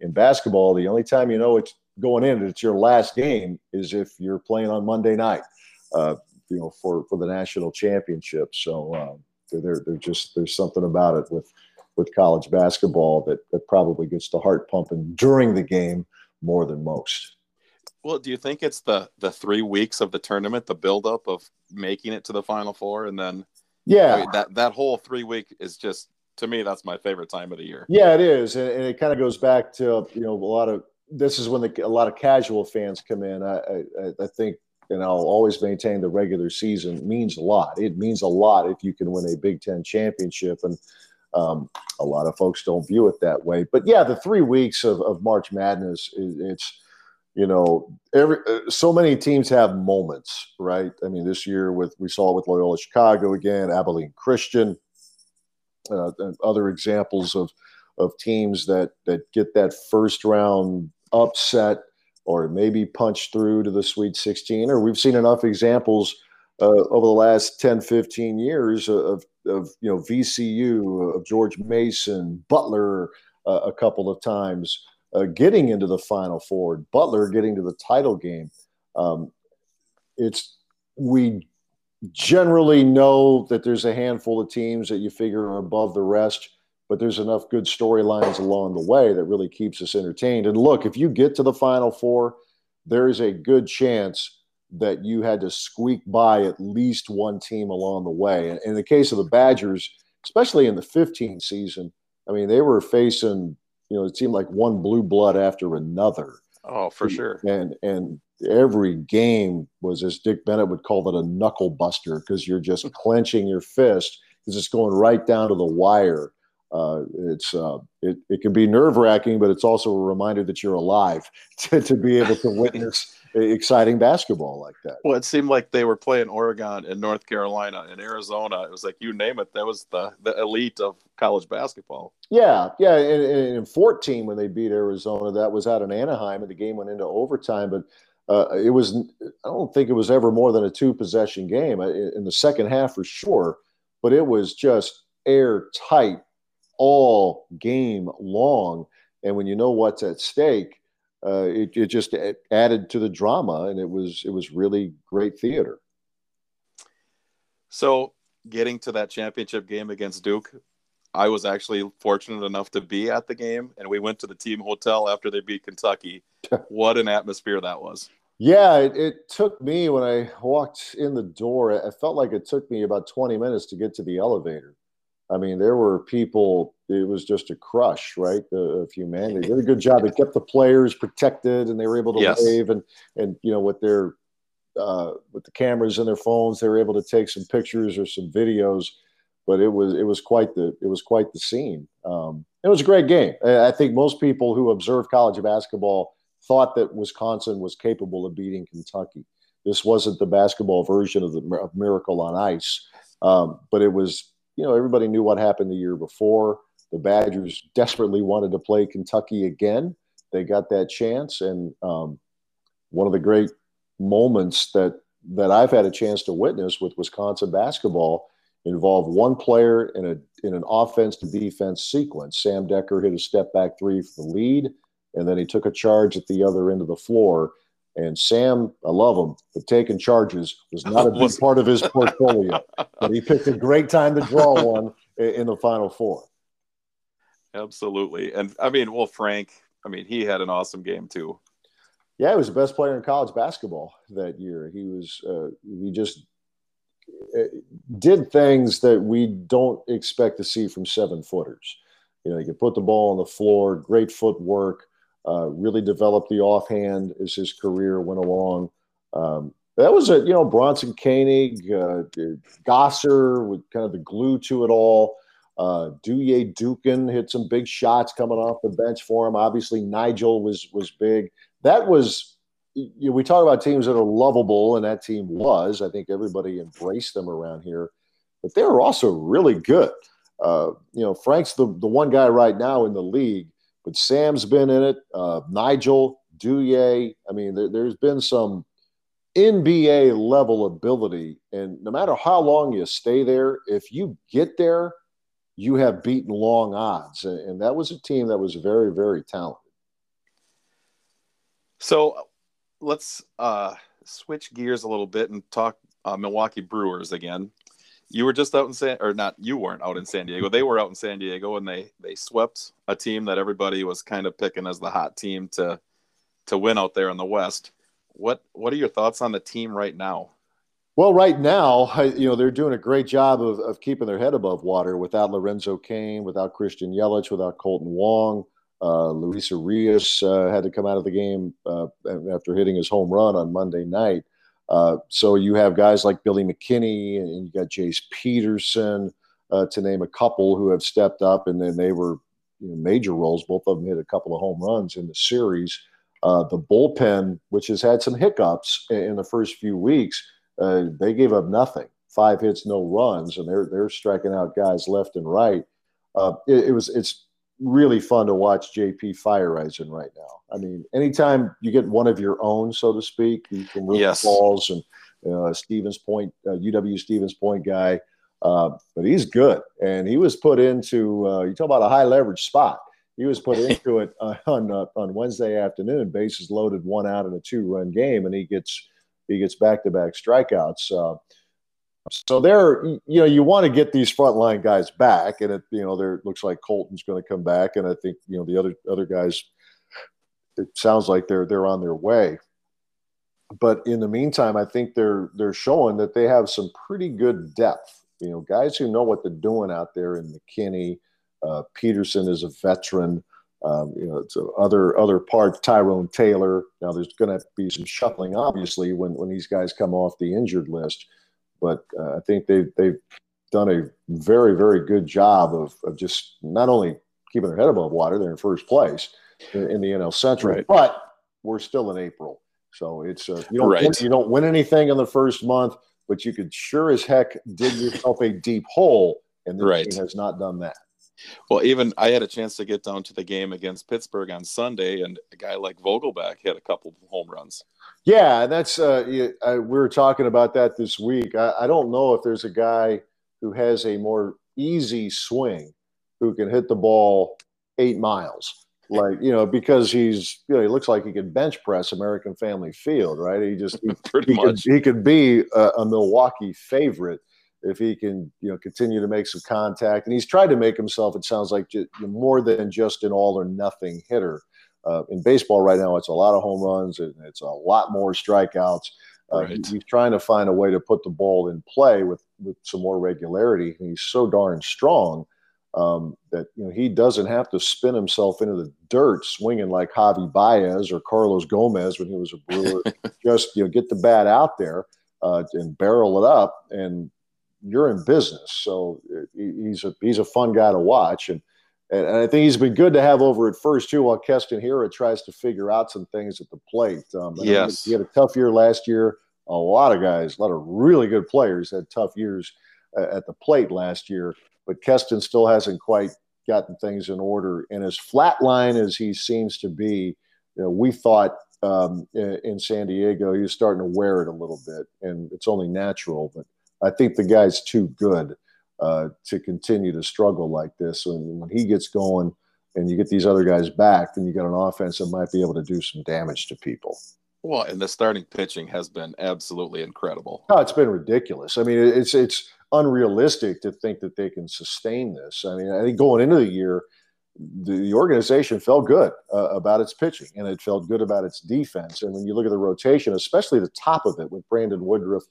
In basketball, the only time you know it's going in, it's your last game, is if you're playing on Monday night, for the national championship. So, there's something about it with college basketball that probably gets the heart pumping during the game more than most. Well, do you think it's the 3 weeks of the tournament, the buildup of making it to the Final Four, and then that whole 3 week is just to me, that's my favorite time of the year. Yeah, it is. And it kind of goes back to, you know, this is when a lot of casual fans come in. I think, and I'll always maintain, the regular season means a lot. It means a lot if you can win a Big Ten championship. And a lot of folks don't view it that way. But yeah, the 3 weeks of March Madness, it's, you know, so many teams have moments, right? I mean, this year we saw it with Loyola Chicago again, Abilene Christian, and other examples of teams that get that first round upset or maybe punch through to the Sweet 16. Or we've seen enough examples over the last 10, 15 years of you know, VCU, of George Mason, Butler a couple of times getting into the Final Four, Butler getting to the title game. We generally know that there's a handful of teams that you figure are above the rest, but there's enough good storylines along the way that really keeps us entertained. And look, if you get to the Final Four, there is a good chance that you had to squeak by at least one team along the way. And in the case of the Badgers, especially in the 15 season, I mean, they were facing, you know, it seemed like one blue blood after another. Oh, for sure. And every game was, as Dick Bennett would call it, a knuckle buster, because you're just clenching your fist because it's going right down to the wire. It can be nerve-wracking, but it's also a reminder that you're alive to be able to witness exciting basketball like that. Well, it seemed like they were playing Oregon and North Carolina and Arizona. It was like, you name it, that was the elite of college basketball. Yeah, and in 14 when they beat Arizona, that was out in Anaheim, and the game went into overtime. But it was, I don't think it was ever more than a two-possession game in the second half for sure, but it was just airtight all game long. And when you know what's at stake, it just added to the drama, and it was really great theater. So getting to that championship game against Duke, I was actually fortunate enough to be at the game, and we went to the team hotel after they beat Kentucky. What an atmosphere that was. Yeah, it took me, when I walked in the door, I felt like it took me about 20 minutes to get to the elevator. I mean, there were people, it was just a crush, right, of humanity. They did a good job. They kept the players protected, and they were able to wave. And you know, with their with the cameras and their phones, they were able to take some pictures or some videos. But it was quite the scene. It was a great game. I think most people who observe college basketball thought that Wisconsin was capable of beating Kentucky. This wasn't the basketball version of Miracle on Ice, but it was. You know, everybody knew what happened the year before. The Badgers desperately wanted to play Kentucky again. They got that chance. And one of the great moments that I've had a chance to witness with Wisconsin basketball involved one player in an offense to defense sequence. Sam Decker hit a step back three for the lead, and then he took a charge at the other end of the floor. And Sam, I love him, but taking charges was not a big part of his portfolio. But he picked a great time to draw one in the Final Four. Absolutely. And, I mean, well, Frank, I mean, he had an awesome game too. Yeah, he was the best player in college basketball that year. He was he just did things that we don't expect to see from seven-footers. You know, he could put the ball on the floor, great footwork. Really developed the offhand as his career went along. That was it, you know, Bronson Koenig, Gosser with kind of the glue to it all. Douye Dukin hit some big shots coming off the bench for him. Obviously, Nigel was big. That was, you know, we talk about teams that are lovable, and that team was. I think everybody embraced them around here. But they were also really good. You know, Frank's the one guy right now in the league. But Sam's been in it, Nigel, Douye. I mean, there's been some NBA-level ability. And no matter how long you stay there, if you get there, you have beaten long odds. And that was a team that was very, very talented. So let's switch gears a little bit and talk Milwaukee Brewers again. You were just out in you weren't out in San Diego. They were out in San Diego, and they swept a team that everybody was kind of picking as the hot team to win out there in the West. What are your thoughts on the team right now? Well, right now, they're doing a great job of keeping their head above water without Lorenzo Cain, without Christian Yelich, without Colton Wong. Luis Urias had to come out of the game after hitting his home run on Monday night. So you have guys like Billy McKinney and you got Jace Peterson, to name a couple, who have stepped up, and then they were major roles. Both of them hit a couple of home runs in the series. The bullpen, which has had some hiccups in the first few weeks, they gave up nothing, 5 hits, no runs, and they're striking out guys left and right. It's really fun to watch JP Fireisen right now. I mean, anytime you get one of your own, so to speak, you can move the balls, and Stevens Point, UW Stevens Point guy, but he's good, and he was put into you talk about a high leverage spot. He was put into it on Wednesday afternoon, bases loaded, 1 out in a 2-run game, and he gets back-to-back strikeouts. So there, you want to get these frontline guys back, and there looks like Colton's going to come back, and I think the other guys. It sounds like they're on their way, but in the meantime, I think they're showing that they have some pretty good depth. Guys who know what they're doing out there in McKinney, Peterson is a veteran. It's other part, Tyrone Taylor. Now there's going to be some shuffling, obviously, when these guys come off the injured list. But I think they've done a very, very good job of just not only keeping their head above water, they're in first place in the NL Central, right. But we're still in April. So it's you don't win anything in the first month, but you could sure as heck dig yourself a deep hole, and this team has not done that. Well, even I had a chance to get down to the game against Pittsburgh on Sunday, and a guy like Vogelback hit a couple of home runs. Yeah, and that's we were talking about that this week. I don't know if there's a guy who has a more easy swing who can hit the ball 8 miles, like because he's he looks like he could bench press American Family Field, right? He could be a Milwaukee favorite if he can continue to make some contact, and he's tried to make himself. It sounds like more than just an all or nothing hitter. In baseball right now, it's a lot of home runs and it's a lot more strikeouts. He's trying to find a way to put the ball in play with some more regularity. And he's so darn strong that he doesn't have to spin himself into the dirt swinging like Javi Baez or Carlos Gomez when he was a Brewer. Just get the bat out there and barrel it up, and you're in business. So he's a fun guy to watch. And I think he's been good to have over at first, too, while Keston Hiura tries to figure out some things at the plate. He had a tough year last year. A lot of guys, a lot of really good players had tough years at the plate last year. But Keston still hasn't quite gotten things in order. And as flatline as he seems to be, we thought in San Diego he was starting to wear it a little bit. And it's only natural. But I think the guy's too good to continue to struggle like this. And when he gets going and you get these other guys back, then you got an offense that might be able to do some damage to people. Well, and the starting pitching has been absolutely incredible. Oh, it's been ridiculous. I mean, it's unrealistic to think that they can sustain this. I mean, I think going into the year, the organization felt good about its pitching, and it felt good about its defense. And when you look at the rotation, especially the top of it with Brandon Woodruff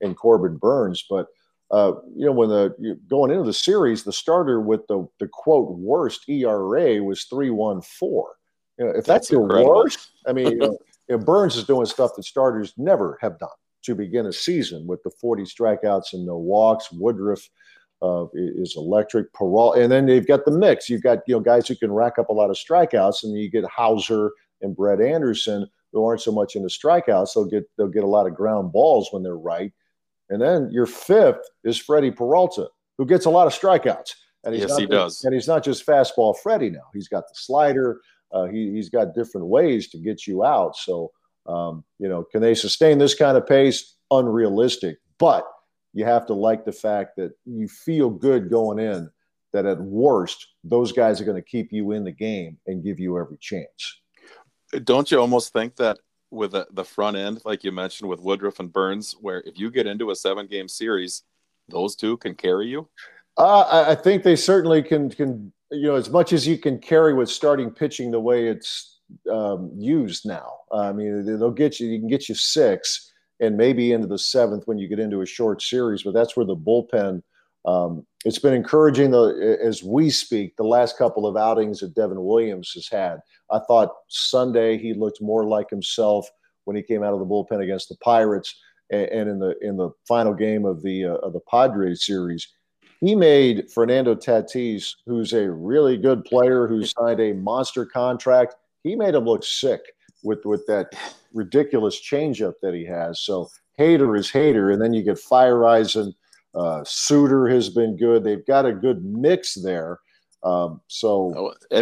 and Corbin Burns, but going into the series, the starter with the quote worst ERA was 3.14. If that's your worst, I mean, Burns is doing stuff that starters never have done to begin a season with the 40 strikeouts and no walks. Woodruff is electric. Peralta, and then they've got the mix. You've got guys who can rack up a lot of strikeouts, and you get Hauser and Brett Anderson who aren't so much into strikeouts. They'll get a lot of ground balls when they're right. And then your fifth is Freddie Peralta, who gets a lot of strikeouts. And he does. And he's not just fastball Freddie now. He's got the slider. He's got different ways to get you out. So, can they sustain this kind of pace? Unrealistic. But you have to like the fact that you feel good going in, that at worst, those guys are going to keep you in the game and give you every chance. Don't you almost think that with the front end, like you mentioned, with Woodruff and Burns, where if you get into a 7-game series, those two can carry you? I think they certainly can. As much as you can carry with starting pitching the way it's used now. I mean, they'll get you. You can get you 6, and maybe into the seventh when you get into a short series. But that's where the bullpen, it's been encouraging, as we speak, the last couple of outings that Devin Williams has had. I thought Sunday he looked more like himself when he came out of the bullpen against the Pirates, and in the final game of the Padres series. He made Fernando Tatis, who's a really good player who signed a monster contract, he made him look sick with that ridiculous changeup that he has. So Hader is Hader, and then you get Faireisen. Suter has been good. They've got a good mix there. Ed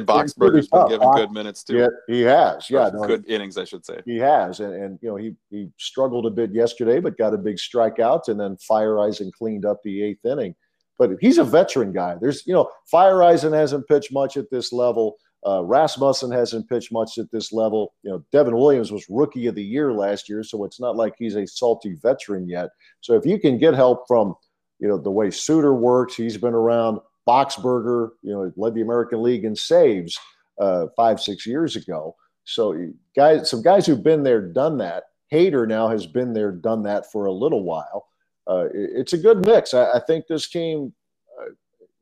Boxberger's been given good minutes too. Yeah, he has. Yeah, good innings, I should say. He has, and you know he struggled a bit yesterday, but got a big strikeout, and then Faireisen cleaned up the eighth inning. But he's a veteran guy. There's, you know, Faireisen hasn't pitched much at this level. Rasmussen hasn't pitched much at this level. You know, Devin Williams was Rookie of the Year last year, so it's not like he's a salty veteran yet. So if you can get help from, you know, the way Suter works, he's been around. Boxberger, you know, led the American League in saves 5-6 years ago. So guys, some guys who've been there, done that. Hader now has been there, done that for a little while. It's a good mix. I think this team,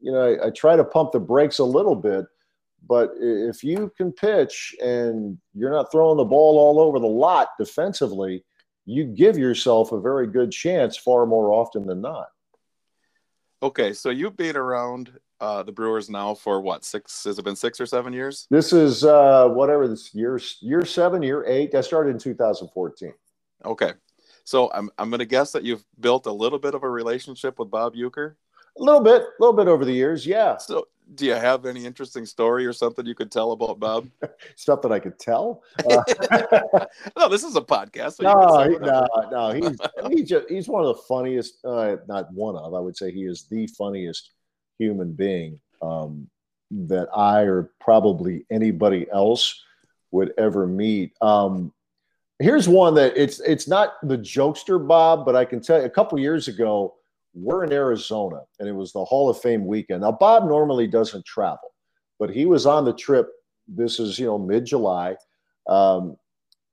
you know, I try to pump the brakes a little bit, but if you can pitch and you're not throwing the ball all over the lot defensively, you give yourself a very good chance far more often than not. Okay, so you've been around the Brewers now for what, six? Has it been 6 or 7 years? This is whatever this year 7, year 8. I started in 2014. Okay, so I'm going to guess that you've built a little bit of a relationship with Bob Uecker. A little bit over the years, yeah. So, do you have any interesting story or something you could tell about Bob? Stuff that I could tell? No, this is a podcast. So no. He's one of the funniest. Not one of. I would say he is the funniest human being that I or probably anybody else would ever meet. Here's one that it's not the jokester Bob, but I can tell you, a couple years ago, we're in Arizona, and it was the Hall of Fame weekend. Now, Bob normally doesn't travel, but he was on the trip. This is, you know, mid-July.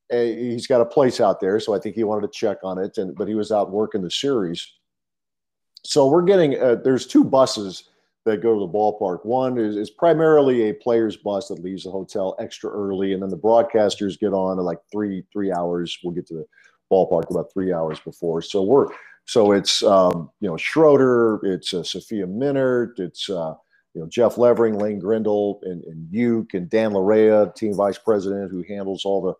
He's got a place out there, so I think he wanted to check on it, but he was out working the series. So we're getting there's two buses that go to the ballpark. One is primarily a player's bus that leaves the hotel extra early, and then the broadcasters get on at like three hours. We'll get to the ballpark about 3 hours before. So it's, you know, Schroeder, it's Sophia Minert, it's, you know, Jeff Levering, Lane Grindle, and Ueck, and Dan Larea, team vice president, who handles all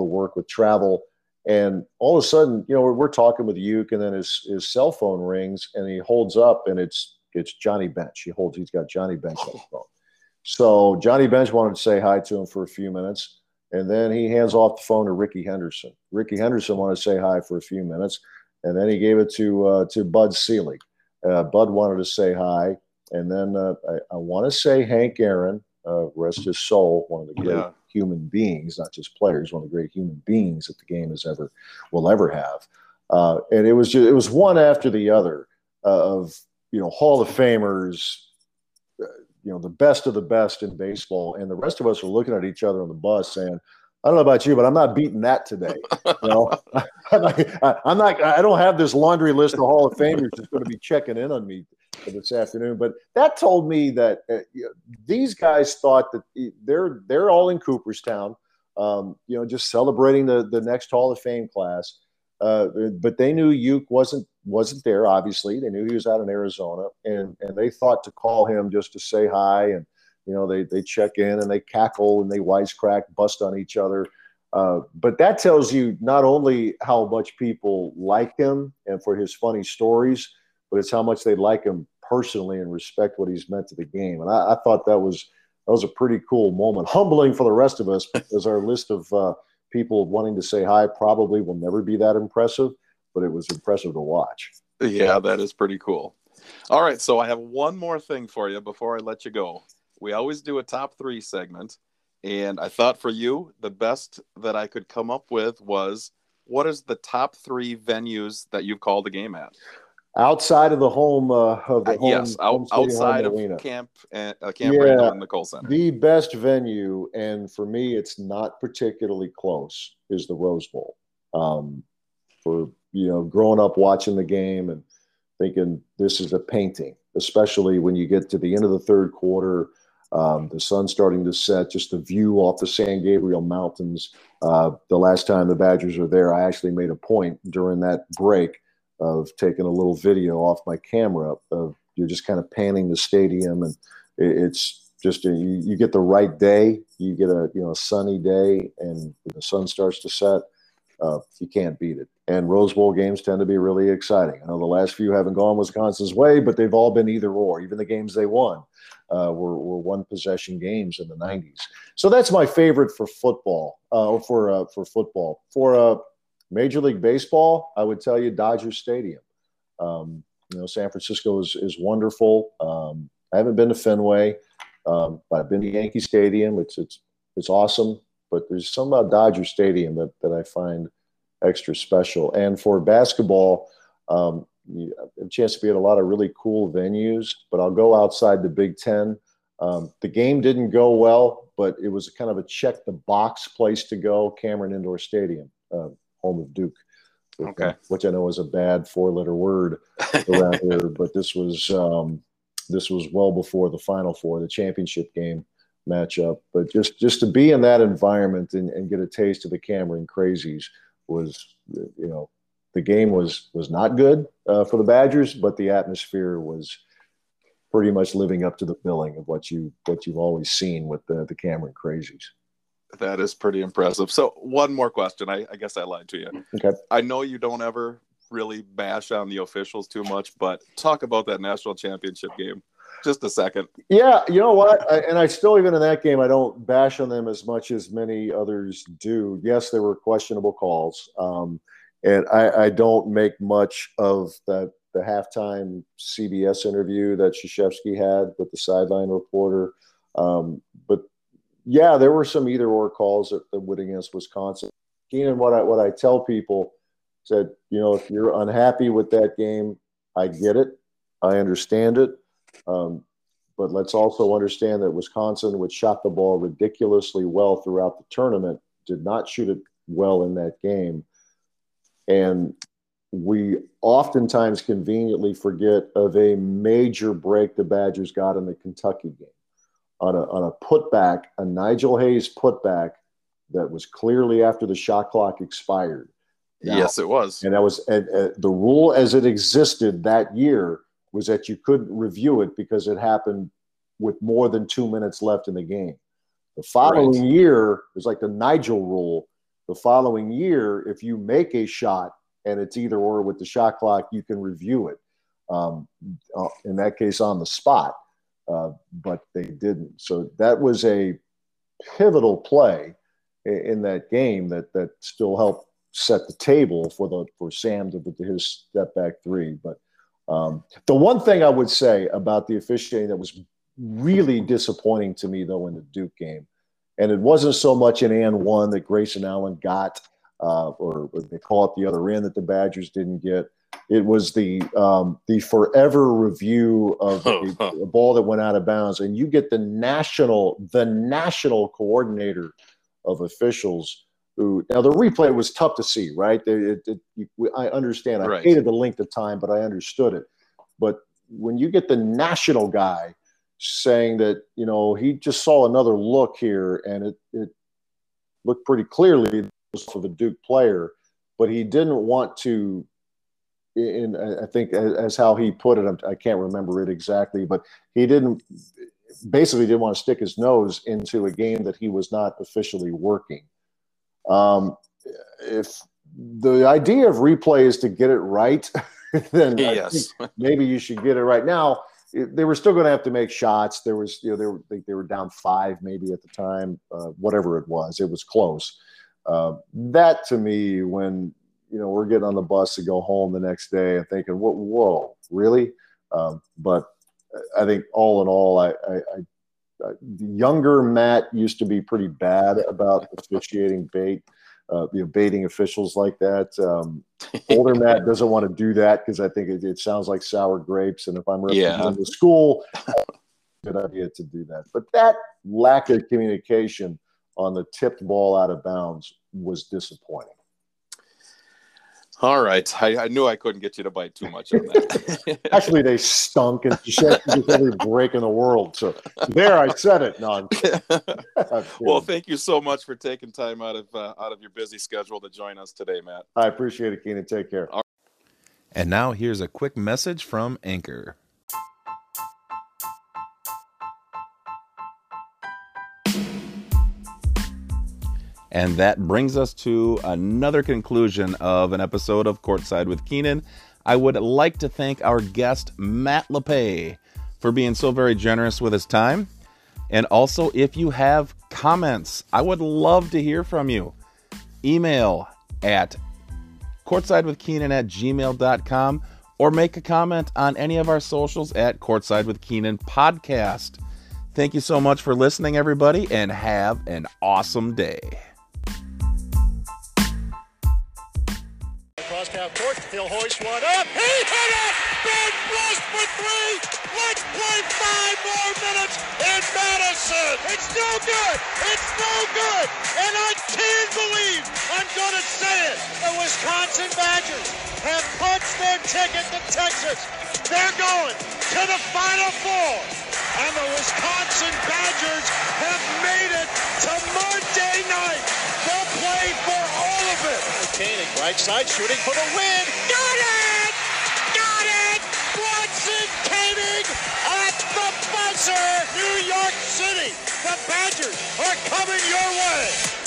the work with travel. And all of a sudden, you know, we're talking with Ueck, and then his cell phone rings, and he holds up, and it's Johnny Bench. He's got Johnny Bench on his phone. So Johnny Bench wanted to say hi to him for a few minutes, and then he hands off the phone to Rickey Henderson. Rickey Henderson wanted to say hi for a few minutes. And then he gave it to Bud Selig. Bud wanted to say hi. And then I want to say Hank Aaron, rest his soul, one of the great human beings, not just players, one of the great human beings that the game will ever have. And it was one after the other of, you know, Hall of Famers, you know, the best of the best in baseball. And the rest of us were looking at each other on the bus saying, I don't know about you, but I'm not beating that today. You know? I don't have this laundry list of Hall of Famers that's going to be checking in on me this afternoon. But that told me that these guys thought that they're all in Cooperstown, you know, just celebrating the next Hall of Fame class. But they knew Ueck wasn't there. Obviously, they knew he was out in Arizona, and they thought to call him just to say hi. And you know, they check in and they cackle and they wisecrack, bust on each other. But that tells you not only how much people like him and for his funny stories, but it's how much they like him personally and respect what he's meant to the game. And I thought that was a pretty cool moment, humbling for the rest of us, because our list of people wanting to say hi probably will never be that impressive, but it was impressive to watch. Yeah, that is pretty cool. All right, so I have one more thing for you before I let you go. We always do a top three segment, and I thought for you, the best that I could come up with was, what is the top three venues that you've called the game at? Outside of the home outside of arena. Camp Randall and the Kohl Center. The best venue, and for me it's not particularly close, is the Rose Bowl. for, you know, growing up watching the game and thinking this is a painting, especially when you get to the end of the third quarter, the sun's starting to set, just the view off the San Gabriel Mountains. The last time the Badgers were there, I actually made a point during that break of taking a little video off my camera of you're just kind of panning the stadium, and it's just you get the right day, you get a a sunny day, and the sun starts to set. You can't beat it. And Rose Bowl games tend to be really exciting. I know the last few haven't gone Wisconsin's way, but they've all been either or. Even the games they won were one-possession games in the 90s. So that's my favorite for football. For Major League Baseball, I would tell you Dodger Stadium. San Francisco is wonderful. I haven't been to Fenway, but I've been to Yankee Stadium. It's awesome. But there's something about Dodger Stadium that I find extra special. And for basketball, a chance to be at a lot of really cool venues, but I'll go outside the Big Ten. The game didn't go well, but it was kind of a check-the-box place to go, Cameron Indoor Stadium, home of Duke, which I know is a bad four-letter word around here, but this was well before the Final Four, the championship game matchup. But just to be in that environment and get a taste of the Cameron Crazies was, the game was not good for the Badgers, but the atmosphere was pretty much living up to the billing of what you've always seen with the Cameron Crazies. That is pretty impressive. So one more question. I guess I lied to you. Okay. I know you don't ever really bash on the officials too much, but talk about that national championship game. Just a second. Yeah, you know what? I still, even in that game, I don't bash on them as much as many others do. Yes, there were questionable calls, and I don't make much of the halftime CBS interview that Krzyzewski had with the sideline reporter. But yeah, there were some either-or calls that went against Wisconsin. Keenan, what I tell people said, if you're unhappy with that game, I get it, I understand it. But let's also understand that Wisconsin, which shot the ball ridiculously well throughout the tournament, did not shoot it well in that game. And we oftentimes conveniently forget of a major break the Badgers got in the Kentucky game on a putback, a Nigel Hayes putback that was clearly after the shot clock expired. Now, yes, it was. And that was the rule as it existed that year was that you couldn't review it because it happened with more than 2 minutes left in the game. The following year, it was like the Nigel rule. The following year, if you make a shot and it's either or with the shot clock, you can review it, in that case on the spot, but they didn't. So that was a pivotal play in that game that still helped set the table for Sam to his step back three. But the one thing I would say about the officiating that was really disappointing to me, though, in the Duke game, and it wasn't so much an and one that Grayson Allen got, or they call it the other end that the Badgers didn't get. It was the forever review of the ball that went out of bounds, and you get the national coordinator of officials. Now, the replay was tough to see, right? I understand. I hated the length of time, but I understood it. But when you get the national guy saying that, he just saw another look here, and it looked pretty clearly it was for the Duke player, but he didn't want to, and I think as how he put it, I can't remember it exactly, but he basically didn't want to stick his nose into a game that he was not officially working. If the idea of replay is to get it right, then yes, maybe you should get it right. Now they were still going to have to make shots. There was, they were down 5 maybe at the time, whatever it was close. That to me, when, we're getting on the bus to go home the next day and thinking, whoa, really? But I think all in all, younger Matt used to be pretty bad about officiating baiting officials like that. Older Matt doesn't want to do that because I think it sounds like sour grapes. And if I'm representing the school, good idea to do that. But that lack of communication on the tipped ball out of bounds was disappointing. All right. I knew I couldn't get you to bite too much on that. Actually, they stunk and shit. Every break in the world. So there, I said it. No, well, thank you so much for taking time out of your busy schedule to join us today, Matt. I appreciate it, Keenan. Take care. And now here's a quick message from Anchor. And that brings us to another conclusion of an episode of Courtside with Keenan. I would like to thank our guest, Matt LePay, for being so very generous with his time. And also, if you have comments, I would love to hear from you. Email at courtsidewithkeenan@gmail.com or make a comment on any of our socials at Courtside with Keenan Podcast. Thank you so much for listening, everybody, and have an awesome day. Half court, he'll hoist one up. He hit it! Ben Rust for three! Let's play 5 more minutes in Madison! It's no good! It's no good! And I can't believe I'm going to say it! The Wisconsin Badgers have punched their ticket to Texas. They're going to the Final Four. And the Wisconsin Badgers have made it to Monday night. They'll play for all of it. Koenig, right side, shooting for the win. Got it! Got it! Watson Koenig at the buzzer. New York City, the Badgers are coming your way.